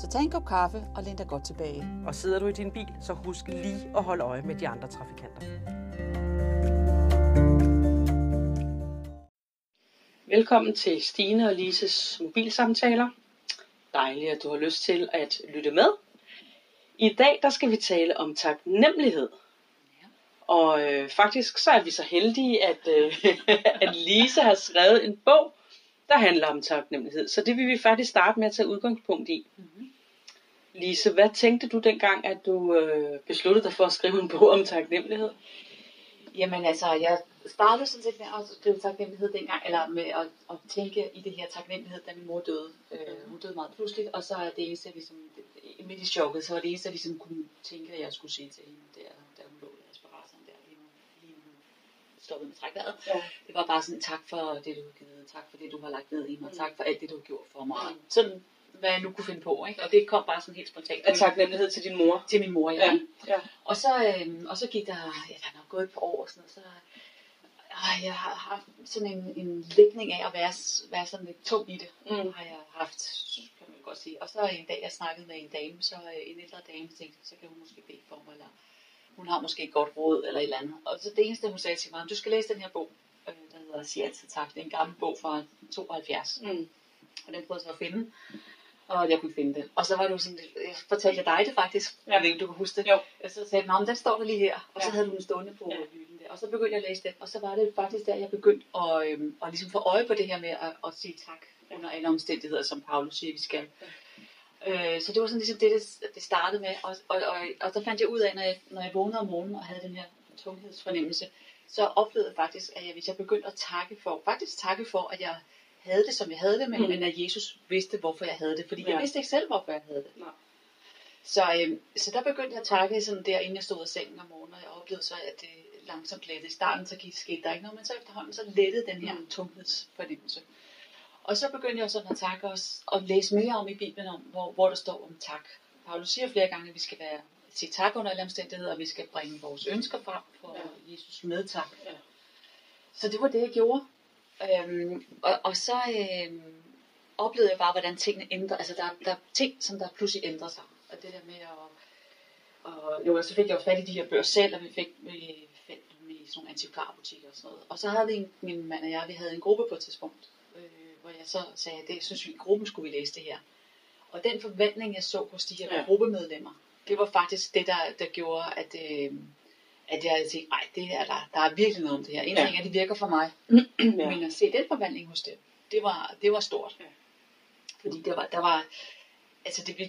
Så tag en kop kaffe og læn dig godt tilbage. Og sidder du i din bil, så husk lige at holde øje med de andre trafikanter. Velkommen til Stine og Lises mobilsamtaler. Dejligt, at du har lyst til at lytte med. I dag der skal vi tale om taknemmelighed. Og faktisk så er vi så heldige, at Lise har skrevet en bog, der handler om taknemmelighed. Så det vil vi faktisk starte med at tage udgangspunkt i. Mm-hmm. Lise, hvad tænkte du dengang, at du besluttede dig for at skrive en bog om taknemmelighed? Jamen altså, jeg startede sådan set med at skrive taknemmelighed dengang, eller med at tænke i det her taknemmelighed, da min mor døde. Hun døde meget pludseligt, og så er det eneste, ligesom, midt i chokket, så var det eneste, jeg ligesom kunne tænke, at jeg skulle sige til hende, der hun lå i respiratoren der, lige hun stoppede med trækvejret. Ja. Det var bare sådan, tak for det, du har givet, tak for det, du har lagt ned i mig, tak for alt det, du har gjort for mig. Mm. Sådan, hvad jeg nu kunne finde på, ikke? Og det kom bare sådan helt spontant. Af taknemmelighed til din mor? Til min mor, ja. Ja. Og så gik der nok gået et par år, og sådan noget, så jeg har haft sådan en lægning af at være sådan lidt tung i det, har jeg haft, kan man godt sige. Og så en dag, jeg snakkede med en dame, så en ældre dame, tænkte, så kan hun måske bede for mig, eller hun har måske et godt råd, eller et eller andet. Og så det eneste, hun sagde til mig, du skal læse den her bog, der hedder Sige Tak. Det er en gammel bog fra 72, og den prøvede jeg så at finde. Og jeg kunne finde den. Og så var det jo sådan, jeg fortalte dig det faktisk, jeg ved ikke, du kan huske det. Jo. Og så sagde jeg, den står der lige her. Og så havde du den stående på hylden der. Og så begyndte jeg at læse den. Og så var det faktisk der, jeg begyndte at ligesom få øje på det her med at sige tak under alle omstændigheder, som Paulus siger, vi skal. Ja. Så det var sådan ligesom det startede med. Og der fandt jeg ud af, når jeg vågnede om morgenen og havde den her tunghedsfornemmelse, så oplevede jeg faktisk, at hvis jeg begyndte at takke for, at jeg havde det, som jeg havde det, men at Jesus vidste, hvorfor jeg havde det. Fordi jeg vidste ikke selv, hvorfor jeg havde det. Nej. Så der begyndte jeg at takke sådan der, inden jeg stod af sengen om morgenen, og jeg oplevede så, at det langsomt lettede. I starten så skete der ikke noget, men så efterhånden så lettede den her tunghedsfornemmelse. Og så begyndte jeg sådan at takke os, og læse mere om i Bibelen, om, hvor der står om tak. Paulus siger flere gange, at vi skal sige tak under alle omstændigheder, og vi skal bringe vores ønsker frem for Jesus med tak. Ja. Så det var det, jeg gjorde. Og så oplevede jeg bare, hvordan tingene ændrer. Altså der er ting, som der pludselig ændrer sig. Og det der med så fik jeg jo fat i de her bøger selv, og vi fik med sådan nogle antikvarbutikker og sådan noget. Og så havde vi min mand og jeg, vi havde en gruppe på et tidspunkt, hvor jeg så sagde, det synes vi, gruppen skulle vi læse det her. Og den forventning, jeg så hos de her gruppemedlemmer, det var faktisk det, der gjorde, at jeg havde tænkt, nej, det her, der er virkelig noget om det her. En ting, at det virker for mig. Men at se den forvandling hos dem, det var stort. Ja. Fordi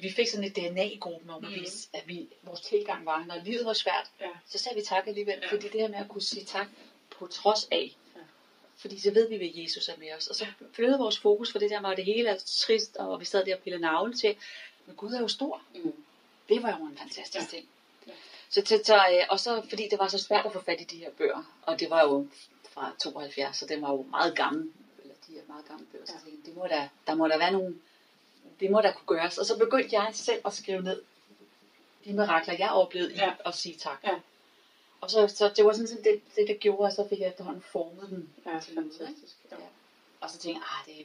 vi fik sådan et DNA i gruppen om at vise, at vores tilgang var, når livet var svært, så sagde vi tak alligevel. Ja. Fordi det her med at kunne sige tak på trods af. Ja. Fordi så ved vi, hvad Jesus er med os. Og så flyttede vores fokus, for det der var det hele trist, og vi sad der og pillede navlen til. Men Gud er jo stor. Mm. Det var jo en fantastisk ting. Ja. Så fordi det var så svært at få fat i de her bøger, og det var jo fra 72, så det var jo meget gammel, eller de her meget gamle bøger, så der må der være nogen, det må der kunne gøres. Og så begyndte jeg selv at skrive ned de mirakler, jeg oplevede i at sige tak. Ja. Og så det var sådan set det, der gjorde, og så fik jeg efterhånden formet den. Ja, fantastisk. Ja. Og så tænkte jeg,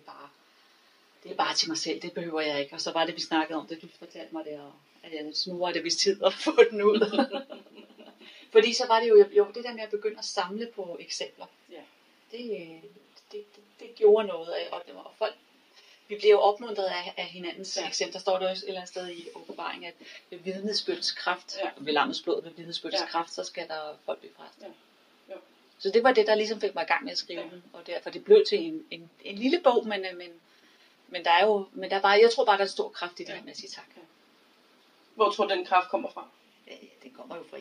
det er bare til mig selv, det behøver jeg ikke. Og så var det, vi snakkede om det, du fortalte mig det, og at nu var det vist tid at få den ud. Fordi så var det jo det der med at begynde at samle på eksempler. Ja. Det gjorde noget af, og folk, vi bliver jo opmuntret af hinandens eksempler. Der står der også et eller andet sted i åbenbaring, at ved vidnesbyrdets kraft, ved lammets blod, ved vidnesbyrdets kraft, så skal der folk blive frelst. Ja. Ja. Så det var det, der ligesom fik mig i gang med at skrive den, og derfor det blev til en lille bog, men der er jo, men der var, jeg tror bare, der er stor kraft i det her med at sige tak. Ja. Hvor tror du, den kraft kommer fra? Ja, det kommer jo fra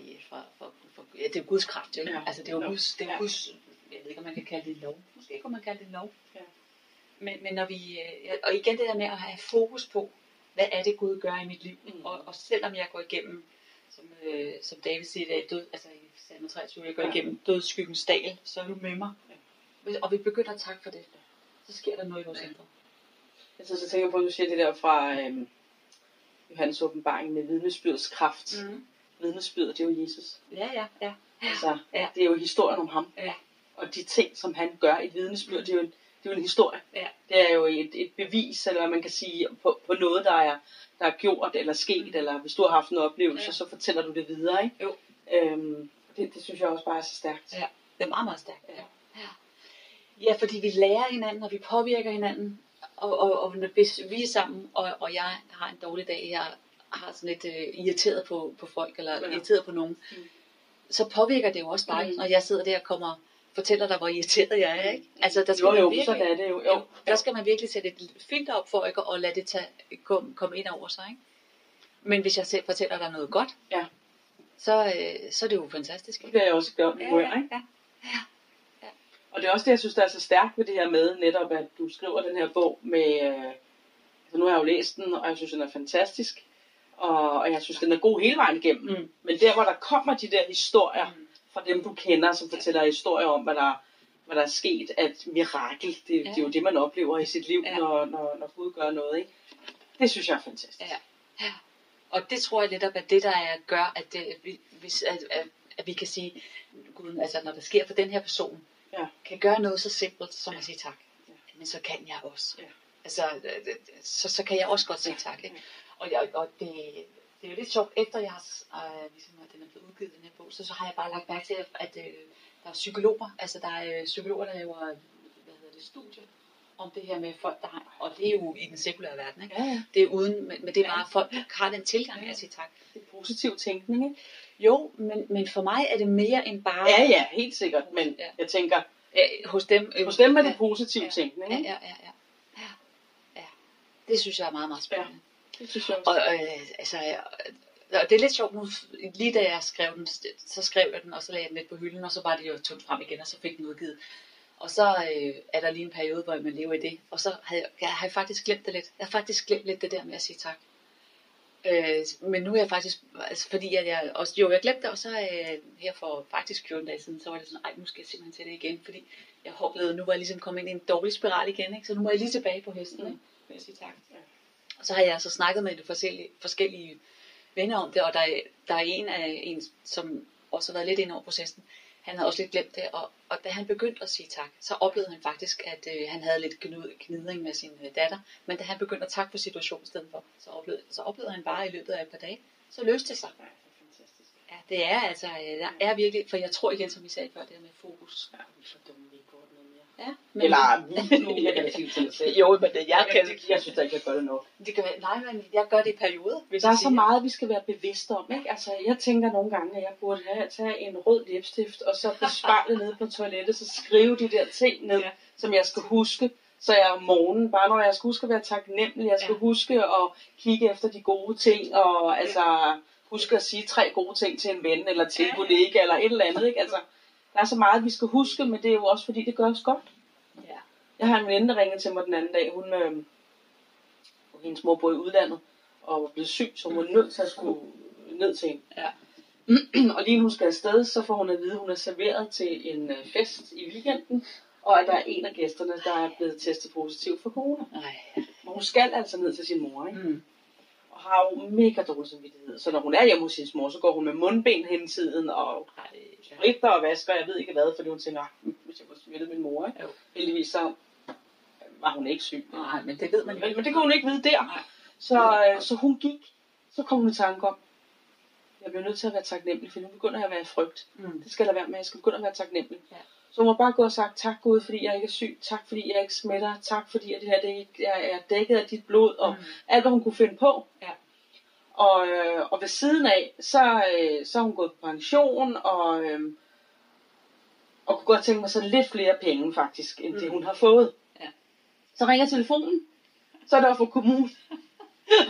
det er Guds kraft, ikke? Ja, altså det er jo Guds, jeg ved ikke, om man kan kalde det lov. Måske kunne man kalde det lov. Ja. Men når vi, og igen det der med at have fokus på, hvad er det Gud gør i mit liv? Og selvom jeg går igennem som David siger i dag, altså i salme 23, jeg går igennem dødsskyggens dal, så er du med mig. Ja. Og vi begynder at takke for det. Så sker der noget i vores indre. Jeg så tænker på, at du siger det der fra Johannes åbenbaring med vidnesbyrdets kraft. Mm. Vidnesbyrdet, det er jo Jesus. Ja. Altså, det er jo historien om ham. Ja. Og de ting, som han gør i vidnesbyrd, det er jo en historie. Ja. Det er jo et bevis, eller hvad man kan sige, på noget, der er gjort eller sket, eller hvis du har haft en oplevelse, så fortæller du det videre, ikke? Jo. Det synes jeg også bare er så stærkt. Ja, det er meget, meget stærkt. Ja, fordi vi lærer hinanden, og vi påvirker hinanden, og hvis vi er sammen, og jeg har en dårlig dag, jeg har sådan lidt irriteret på folk, eller irriteret på nogen, så påvirker det jo også bare, når jeg sidder der og fortæller dig, hvor irriteret jeg er, ikke? Altså, der skal man virkelig sætte et filter op for, ikke, og lade det komme ind over sig, ikke? Men hvis jeg selv fortæller dig noget godt, så er det jo fantastisk. Ikke? Det er jeg også godt. Ja. Og det er også det, jeg synes, der er så stærkt ved det her med, netop at du skriver den her bog med, altså nu har jeg jo læst den, og jeg synes, den er fantastisk, og jeg synes, den er god hele vejen igennem. Mm. Men der, hvor der kommer de der historier, fra dem du kender, som fortæller historier om, hvad der er sket, at mirakel, det er jo det, man oplever i sit liv, når Gud gør noget, ikke? Det synes jeg er fantastisk. Ja. Og det tror jeg netop, at det, der gør, at vi kan sige, Gud, altså når der sker for den her person, kan gøre noget så simpelt, som at sige tak. Ja. Men så kan jeg også. Ja. Altså, så kan jeg også godt sige tak, ikke? Og det er jo lidt sjovt, efter jeg ligesom, at den er blevet udgivet, den her bog, så har jeg bare lagt mærke til, at der er psykologer, altså der er psykologer, der laver studier om det her med folk, der har, og det er jo i den sekulære verden, ikke? Ja. Det er uden, men det er bare, folk har den tilgang af at sige tak. Det er positiv tænkning, ikke? Jo, men for mig er det mere end bare... Ja, helt sikkert, men jeg tænker, hos dem er det positiv tænkning, ikke? Ja. Det synes jeg er meget, meget spændende. Ja. Og det er lidt sjovt nu, lige da jeg skrev den, så skrev jeg den, og så lagde jeg den lidt på hylden, og så var det jo tømt frem igen, og så fik den udgivet. Og så er der lige en periode, hvor man lever i det, og så har jeg faktisk glemt det lidt. Jeg har faktisk glemt lidt det der med at sige tak. Men nu er jeg faktisk, altså fordi at jeg også, jeg glemte det, og så her for faktisk 14 dage siden, så var det sådan, nu skal jeg simpelthen til det igen, fordi jeg håblede, nu var jeg ligesom kommet ind i en dårlig spiral igen, ikke? Så nu må jeg lige tilbage på hesten, ikke? Med at sige tak. Og så har jeg så snakket med forskellige venner om det, og der er en, som også har været lidt ind over processen. Han havde også lidt glemt det, og da han begyndte at sige tak, så oplevede han faktisk, at han havde lidt gnidning med sin datter. Men da han begyndte at takke for situationen stedet for, så oplevede han bare i løbet af et par dage, så løste det sig. Ja, det er altså, der er virkelig, for jeg tror igen, som I sagde før, det her med fokus. Ja, men... Eller nu jeg kan sige til mig selv. Jo, men jeg synes da ikke, jeg gør det nok. Det kan være, men jeg gør det i perioder. Der er så meget, vi skal være bevidste om, ikke? Altså, jeg tænker nogle gange, at jeg burde tage en rød læbestift, og så på spejlet nede på toilettet, så skrive de der ting ned, som jeg skal huske. Så jeg om morgenen, bare når jeg skal huske at være taknemmelig, jeg skal huske at kigge efter de gode ting, og altså huske at sige 3 gode ting til en ven, eller til en kollega, eller et eller andet, ikke? Altså... Der er så meget, vi skal huske, men det er jo også, fordi det gør os godt. Ja. Jeg har en veninde, der ringede til mig den anden dag. Hendes mor bor i udlandet og var blevet syg, så hun var nødt til at skulle ned til hende. Ja. Og lige nu hun skal afsted, så får hun at vide, at hun er serveret til en fest i weekenden, og at der er en af gæsterne, der er blevet testet positiv for corona. Men hun skal altså ned til sin mor, ikke? Mm. Og har jo mega dårlig samvittighed. Så når hun er hjemme hos sin mor, så går hun med mundben hen tiden og... Ritter og vasker, jeg ved ikke hvad, fordi hun tænker, hvis jeg var smittet min mor, ikke? Heldigvis så var hun ikke syg. Nej, men det ved man ikke. Men det kan hun ikke vide der. Så hun gik, så kom hun i tanke om, jeg bliver nødt til at være taknemmelig, for nu begynder jeg at være i frygt. Det skal der være med, jeg skal begynde at være taknemmelig. Ja. Så hun har bare gået og sagt, tak Gud, fordi jeg ikke er syg, tak fordi jeg ikke smitter, tak fordi at det her, jeg er dækket af dit blod, og alt hvad hun kunne finde på. Ja. Og ved siden af, så er hun gået på pension, og kunne godt tænke mig så lidt flere penge faktisk, end det hun har fået. Ja. Så ringer telefonen, så er der fra kommunen,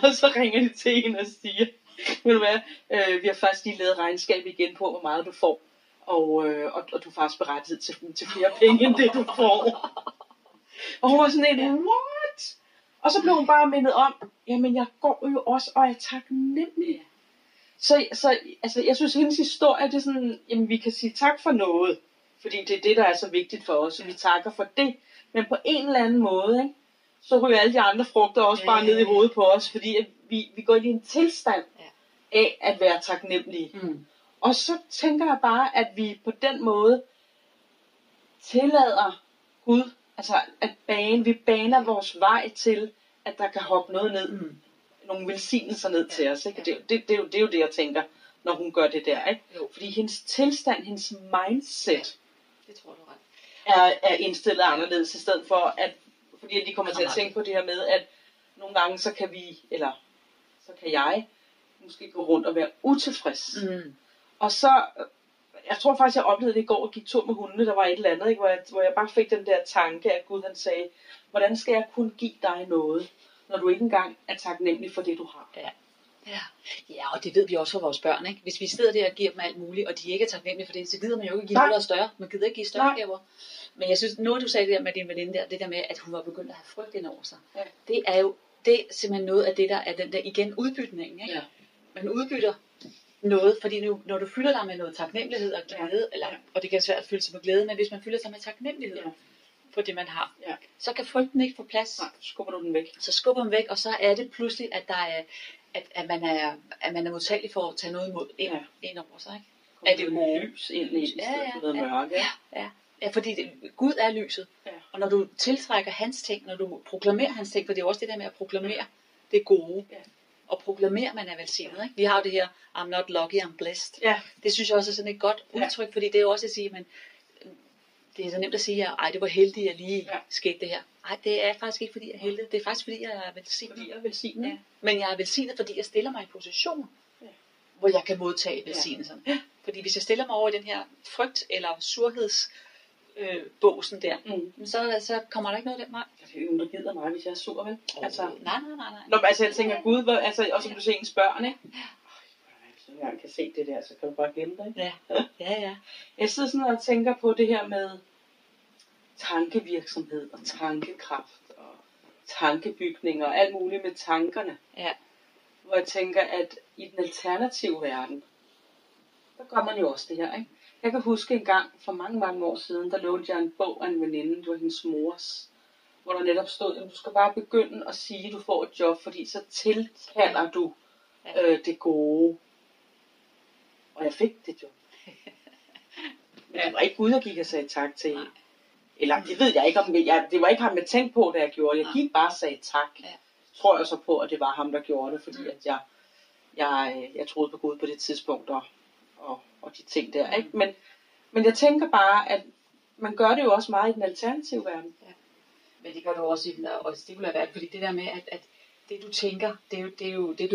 og så ringer de til hende og siger, ved du hvad, vi har faktisk lige lavet regnskab igen på, hvor meget du får, og du er faktisk berettiget til flere penge, end det du får. Og hun var sådan en, what? Og så blev hun bare mindet om, jamen jeg går jo også og er taknemmelig. Så altså, jeg synes, hendes historie, det er sådan, jamen, vi kan sige tak for noget, fordi det er det, der er så vigtigt for os, og vi takker for det. Men på en eller anden måde, ikke, så ryger alle de andre frugter også bare ned i hovedet på os, fordi at vi går i en tilstand af at være taknemmelige. Mm. Og så tænker jeg bare, at vi på den måde tillader Gud, altså at vi baner vores vej til, at der kan hoppe noget ned, nogle velsignelser ned til os. Ikke? Det er jo det, jeg tænker, når hun gør det der. Ikke? Fordi hendes tilstand, hendes mindset, det tror du ret. Er indstillet anderledes, i stedet for at, fordi jeg lige kommer til at tænke på det her med, at nogle gange så kan vi, eller så kan jeg, måske gå rundt og være utilfreds. Mm. Og så, jeg tror faktisk, jeg oplevede det i går, at gik tur med hundene, der var et eller andet, ikke? Hvor jeg bare fik den der tanke, at Gud han sagde, hvordan skal jeg kun give dig noget, når du ikke engang er taknemmelig for det, du har? Ja, og det ved vi også fra vores børn, ikke? Hvis vi sidder der og giver dem alt muligt, og de ikke er taknemmelige for det, så gider man jo ikke give noget større. Man gider ikke give større gaver. Men jeg synes, noget du sagde der med din veninde der, det der med, at hun var begyndt at have frygt ind over sig, det er jo simpelthen noget af det, der er den der igen udbytningen, ikke? Ja. Man udbytter noget, fordi nu, når du fylder dig med noget taknemmelighed og glæde, eller, og det kan svært at fylde sig med glæde, men hvis man fylder sig med taknemmelighed for det, man har, så kan frygten ikke få plads. Nej, så skubber du den væk. Så skubber man væk, og så er det pludselig, at der er at man er modtagelig for at tage noget imod ind over sig, ikke? Kom, er det jo lys ind i stedet mørke? Ja, fordi Gud er lyset. Ja. Og når du tiltrækker hans ting, når du proklamerer hans ting, for det er jo også det der med at proklamere det gode. Ja. Og proklamere, man er velsignet, ikke? Vi har jo det her, I'm not lucky, I'm blessed. Ja. Det synes jeg også er sådan et godt udtryk, fordi det er jo også at sige, men det er så nemt at sige, at det var heldig, at lige skete det her. Nej, det er faktisk ikke, fordi jeg er heldig. Det er faktisk, fordi jeg er velsignet. Fordi jeg er velsignet. Ja. Men jeg er velsignet, fordi jeg stiller mig i position, hvor jeg kan modtage velsignelserne. Ja. Fordi hvis jeg stiller mig over i den her frygt eller surhedsbåsen der, så kommer der ikke noget af den vej. Det er jo nogen, der gider mig, hvis jeg er sur, vel? Altså, nej. Nå, altså, jeg tænker, Gud, hvor, altså, også du ser ens børn, ikke? Ja. Jeg kan se det der, så kan du bare glemme det. Ja. Jeg sidder sådan og tænker på det her med tankevirksomhed og tankekraft og tankebygning og alt muligt med tankerne. Ja. Hvor jeg tænker, at i den alternative verden, der gør man jo også det her, ikke? Jeg kan huske en gang for mange år siden, der lånte jeg en bog af en veninde, det var hendes mors, hvor der netop stod, at du skal bare begynde at sige, at du får et job, fordi så tilkalder du det gode. Og jeg fik det job. Men det var ikke Gud, der gik og sagde tak til hende. Eller det ved jeg ikke om. Det var ikke ham, jeg tænkte på, da jeg gjorde det. Jeg gik bare og sagde tak. Ja. Tror jeg så på, at det var ham, der gjorde det. Fordi at jeg troede på Gud på det tidspunkt. Og de ting der. Ikke? Men jeg tænker bare, at man gør det jo også meget i den alternative verden. Ja. Men det gør du også i den sekulære verden. Fordi det der med, at det du tænker, det er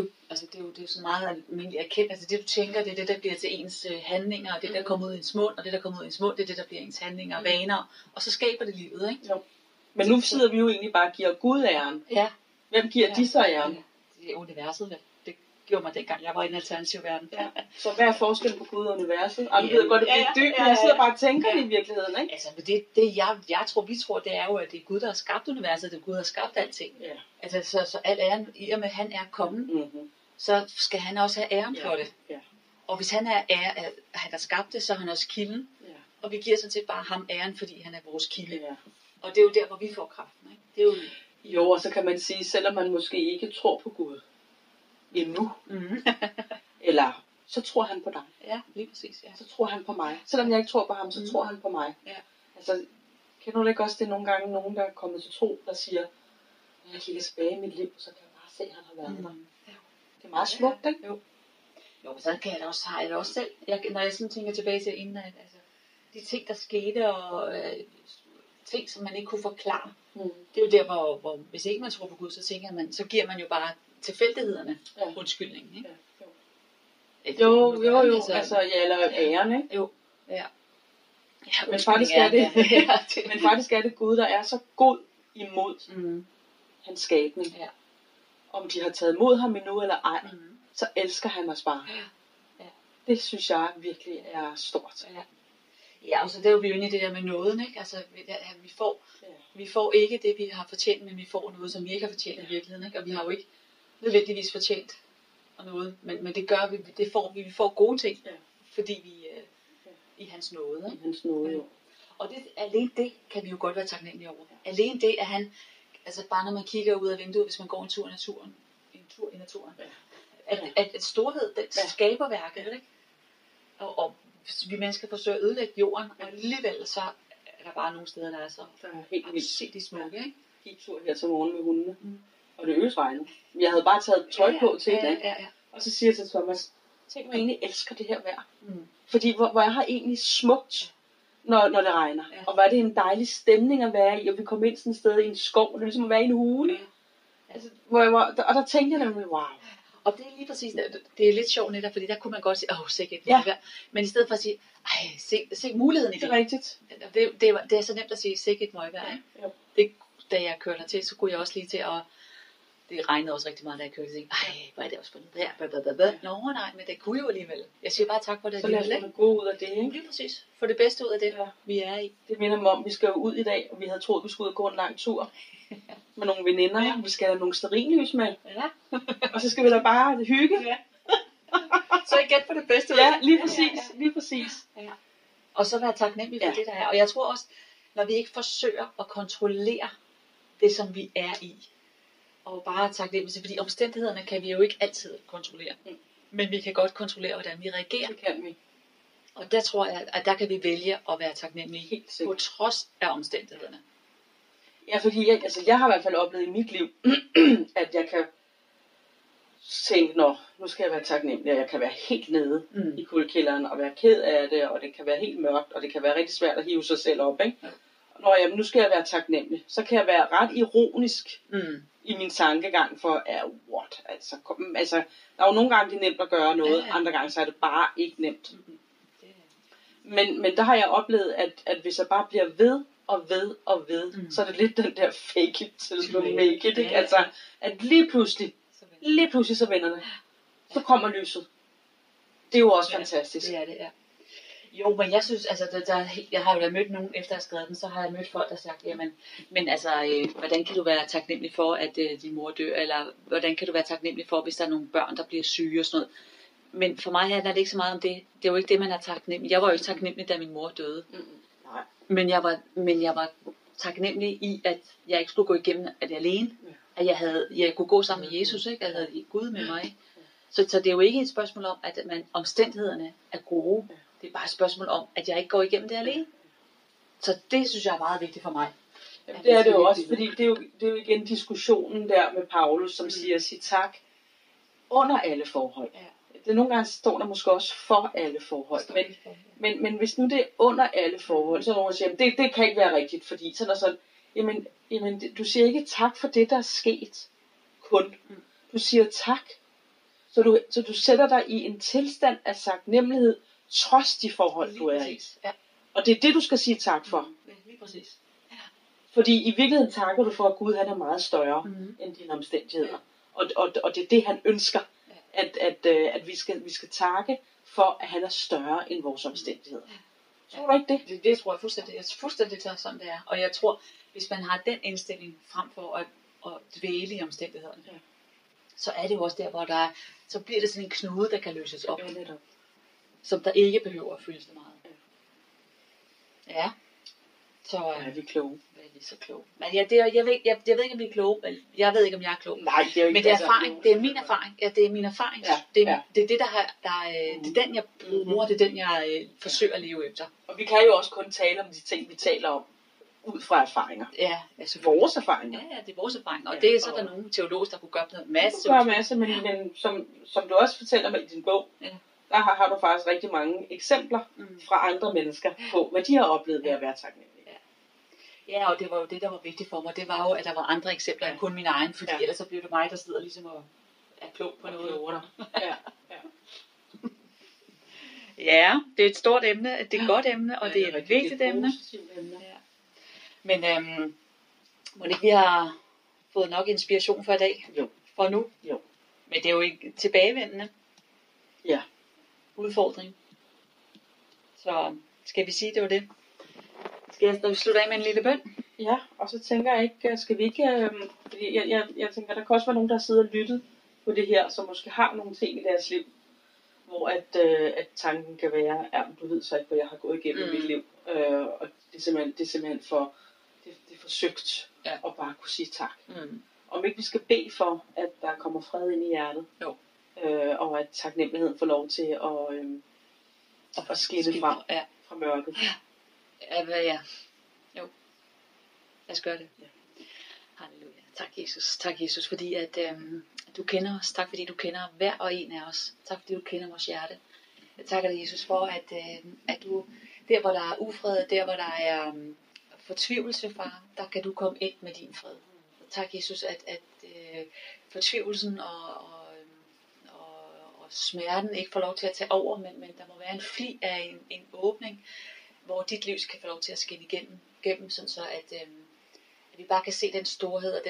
jo så meget almindeligt erkendt. Altså det du tænker, det er det der bliver til ens handlinger, og det der kommer ud i ens mund, og det der kommer ud i ens mund, det er det der bliver ens handlinger og vaner, og så skaber det livet, ikke? Jo. Men nu sidder vi jo egentlig bare og giver Gud æren. Ja. Hvem giver de så æren? Ja. Det er universet, vel? Det gjorde mig dengang, jeg var i en alternativ verden. Ja. Så hvad er forskellen på Gud og universet? Og du ved godt, det bliver dybt, men jeg sidder bare og tænker det i virkeligheden, ikke? Altså, men det vi tror, det er jo, at det er Gud, der har skabt universet, det er Gud, der har skabt alting. Ja. Altså, så al æren, i og med han er kommet, så skal han også have æren for det. Ja. Og hvis han er han har skabt det, så er han også kilden. Ja. Og vi giver sådan set bare ham æren, fordi han er vores kilde. Ja. Og det er jo der, hvor vi får kraften, ikke? Det er jo, og så kan man sige, selvom man måske ikke tror på Gud endnu, eller så tror han på dig. Ja, lige præcis. Ja. Så tror han på mig. Selvom jeg ikke tror på ham, så tror han på mig. Ja. Altså, kender du ikke også det nogle gange, nogen der er kommet til tro, der siger, jeg kigger tilbage i mit liv, så kan jeg bare se, at han har været der. Ja. Det er meget smukt, ikke? Jo, men så kan jeg da også sejle også selv. Når jeg sådan tænker tilbage til inden, at altså, de ting, der skete, og ting, som man ikke kunne forklare, det er jo der, hvor hvis ikke man tror på Gud, så tænker man, så giver man jo bare tilfældighederne undskyldningen, ikke? Ja. Jo, altså, eller æren, ikke? Jo, ja men faktisk er det, men faktisk er det Gud, der er så god imod hans skabning. Ja. Om de har taget mod ham endnu eller ej, så elsker han os bare. Ja. Det synes jeg virkelig er stort. Ja, og så det er jo vi jo inde i det der med nåden, ikke? Altså, vi får ikke det, vi har fortjent, men vi får noget, som vi ikke har fortjent i virkeligheden, ikke? Og vi har jo ikke nødvendigvis fortjent og noget, men det gør vi, vi får gode ting, ja, fordi vi i hans nåde. I hans nåde. Ja. Og det, alene det kan vi jo godt være taknemmelige over. Ja. Alene det, at han, altså bare når man kigger ud af vinduet, hvis man går en tur i naturen, ja. At storhed, den skaber værket, ikke? Og vi mennesker forsøger at ødelægge jorden, og alligevel så er der bare nogle steder, der er så helt smukke, ikke? Gik tur her til morgen med hundene, og det øsregnede. Jeg havde bare taget tøj på til det, og så siger jeg til Thomas, tænk mig, jeg egentlig elsker det her vejr. Mm. Fordi hvor jeg har egentlig smukt, når det regner. Ja. Og var det en dejlig stemning at være i, og vi kom ind sådan et sted i en skov, og det var ligesom at være i en hule. Ja. Altså, og der tænkte jeg nemlig, wow. Og det er lige præcis, det er lidt sjovt netop, fordi der kunne man godt sige, sikkert. Ja. Men i stedet for at sige, se muligheden i det. Det er rigtigt. Det er så nemt at sige, sikkert møgvejr. Ja. Det, da jeg kørte hertil, så kunne jeg også lige til at, det regnede også rigtig meget, da jeg kørte hertil. Hvor er det også spændende her? Nå, nej, men det kunne jo alligevel. Jeg siger bare tak for det. Så lad os gå ud af det, ikke? Lige præcis. Få det bedste ud af det, vi er i. Det minder mig om, vi skal jo ud i dag, og vi havde troet, vi skulle ud og gå en lang tur. Med nogle veninder, vi skal have nogle stearinlys med, og så skal vi da bare hygge. Ja. Så jeg gæt på det bedste. Ja, lige præcis, lige præcis. Ja. Og så være taknemmelig for det der er. Og jeg tror også, når vi ikke forsøger at kontrollere det, som vi er i, og bare taknemmelse, fordi omstændighederne kan vi jo ikke altid kontrollere, men vi kan godt kontrollere, hvordan vi reagerer. Det kan vi. Og der tror jeg, at der kan vi vælge at være taknemmelige på trods af omstændighederne. Ja, fordi jeg har i hvert fald oplevet i mit liv, at jeg kan tænke, nu skal jeg være taknemmelig, og jeg kan være helt nede i kuldekælderen, og være ked af det, og det kan være helt mørkt, og det kan være rigtig svært at hive sig selv op, ikke? Ja. Jamen, nu skal jeg være taknemmelig. Så kan jeg være ret ironisk i min tankegang for, what? Altså, der er jo nogle gange, det er nemt at gøre noget, andre gange, så er det bare ikke nemt. Men der har jeg oplevet, at hvis jeg bare bliver ved, og ved og ved, så er det lidt den der fake it til du make it, ikke? Altså, at lige pludselig så vender det. Så kommer lyset. Det er jo også fantastisk. Det er det, Jo, men jeg synes, altså, jeg har jo da mødt nogen, efter jeg har skrevet den, så har jeg mødt folk, der har sagt, jamen, men altså, hvordan kan du være taknemmelig for, at din mor dør, eller hvordan kan du være taknemmelig for, hvis der er nogle børn, der bliver syge og sådan noget. Men for mig handler det ikke så meget om det. Det er jo ikke det, man er taknemmelig. Jeg var jo ikke taknemmelig, da min mor døde. Men jeg var taknemmelig i, at jeg ikke skulle gå igennem det alene. At jeg kunne gå sammen med Jesus, ikke? Jeg havde Gud med mig. Så det er jo ikke et spørgsmål om, at omstændighederne er gode. Det er bare et spørgsmål om, at jeg ikke går igennem det alene. Så det synes jeg er meget vigtigt for mig. Jamen, det er det jo også, fordi det er jo igen diskussionen der med Paulus, som siger, sig tak under alle forhold. Det nogle gange står der måske også for alle forhold, men hvis nu det er under alle forhold, så er nogen, der siger, det kan ikke være rigtigt, fordi sådan og sådan. Jamen, du siger ikke tak for det, der er sket, kun. Du siger tak, så du sætter dig i en tilstand af taknemmelighed, trods de forhold, du er i. Ja. Og det er det, du skal sige tak for. Lige præcis. Ja. Fordi i virkeligheden takker du for, at Gud han er meget større end dine omstændigheder. Og det er det, han ønsker. At vi skal takke for, at han er større end vores omstændigheder. Tror du ikke det? Det tror jeg fuldstændig. Jeg er fuldstændig klar, sådan det er. Og jeg tror, hvis man har den indstilling frem for at dvæle i omstændighederne, så er det jo også der, hvor så bliver det sådan en knude, der kan løses op. Ja, som der ikke behøver at fylde så meget. Ja. Så er vi kloge. Lige så klog. Men jeg ved ikke, om vi er kloge. Jeg ved ikke, om jeg er klog. Nej, det er jo ikke. Men det er erfaring. Det er min erfaring. Ja, det er min erfaring. Ja, det er det, det er den, jeg bruger. Det er den, jeg forsøger at leve efter. Og vi kan jo også kun tale om de ting, vi taler om, ud fra erfaringer. Ja, altså vores erfaringer. Ja, det er vores erfaringer. Og det er så der nogle teologer, der kunne gøre noget masse. Det kunne gøre masse, men som du også fortæller mig i din bog, der har du faktisk rigtig mange eksempler fra andre mennesker på, hvad de har oplevet ved at være taknemmelige. Ja, og det var jo det, der var vigtigt for mig. Det var jo, at der var andre eksempler end kun min egen, fordi ellers så blev det mig, der sidder ligesom og er klog på noget over dig. Ja, det er et stort emne, det er et godt emne, og det er et vigtigt emne. Men må det ikke, vi har fået nok inspiration for i dag? Jo. For nu? Jo. Men det er jo ikke tilbagevendende. Ja. Udfordring. Så skal vi sige, det var det? Skal vi slutte af med en lille bøn? Ja, og så tænker jeg ikke, skal vi ikke, jeg tænker, der kan også være nogen, der sidder og lyttet på det her, som måske har nogle ting i deres liv, hvor at tanken kan være, ja, du ved så ikke, hvor jeg har gået igennem mit liv. Og det er simpelthen for, det er forsøgt at bare kunne sige tak. Om ikke vi skal bede for, at der kommer fred ind i hjertet. Jo. Og at taknemmeligheden får lov til at skille fra mørket. Ja. Jo. Lad os gøre det. Ja. Halleluja. Tak Jesus. Tak Jesus, fordi at du kender os. Tak fordi du kender hver og en af os. Tak fordi du kender vores hjerte. Jeg takker dig Jesus for, at du der hvor der er ufred, der hvor der er fortvivlelse, far, der kan du komme ind med din fred. Tak Jesus, at fortvivlelsen og smerten ikke får lov til at tage over, men der må være en fli af en åbning, hvor dit lys kan få lov til at skinne igennem, sådan så at vi bare kan se den storhed og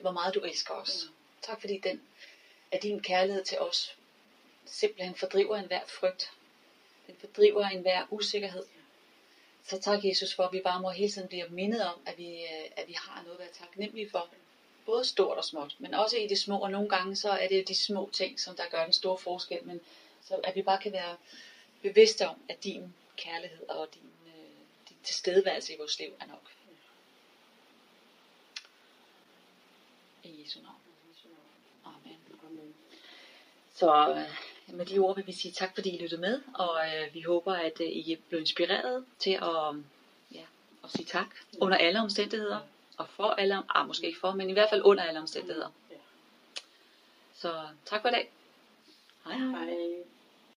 hvor meget du elsker os. Tak fordi at din kærlighed til os simpelthen fordriver enhver frygt. Den fordriver enhver usikkerhed. Så tak Jesus for, at vi bare må hele tiden blive mindet om, at vi har noget at være taknemmelige for. Både stort og småt, men også i det små. Og nogle gange så er det de små ting, som der gør den store forskel. Men så at vi bare kan være bevidste om, at din kærlighed og din tilstedeværelse i vores liv er nok. I Jesu navn. Amen. Så med de ord vil vi sige tak, fordi I lyttede med, og vi håber, at I blev inspireret til at sige tak under alle omstændigheder, og for alle, måske ikke for, men i hvert fald under alle omstændigheder. Så tak for i dag. Hej.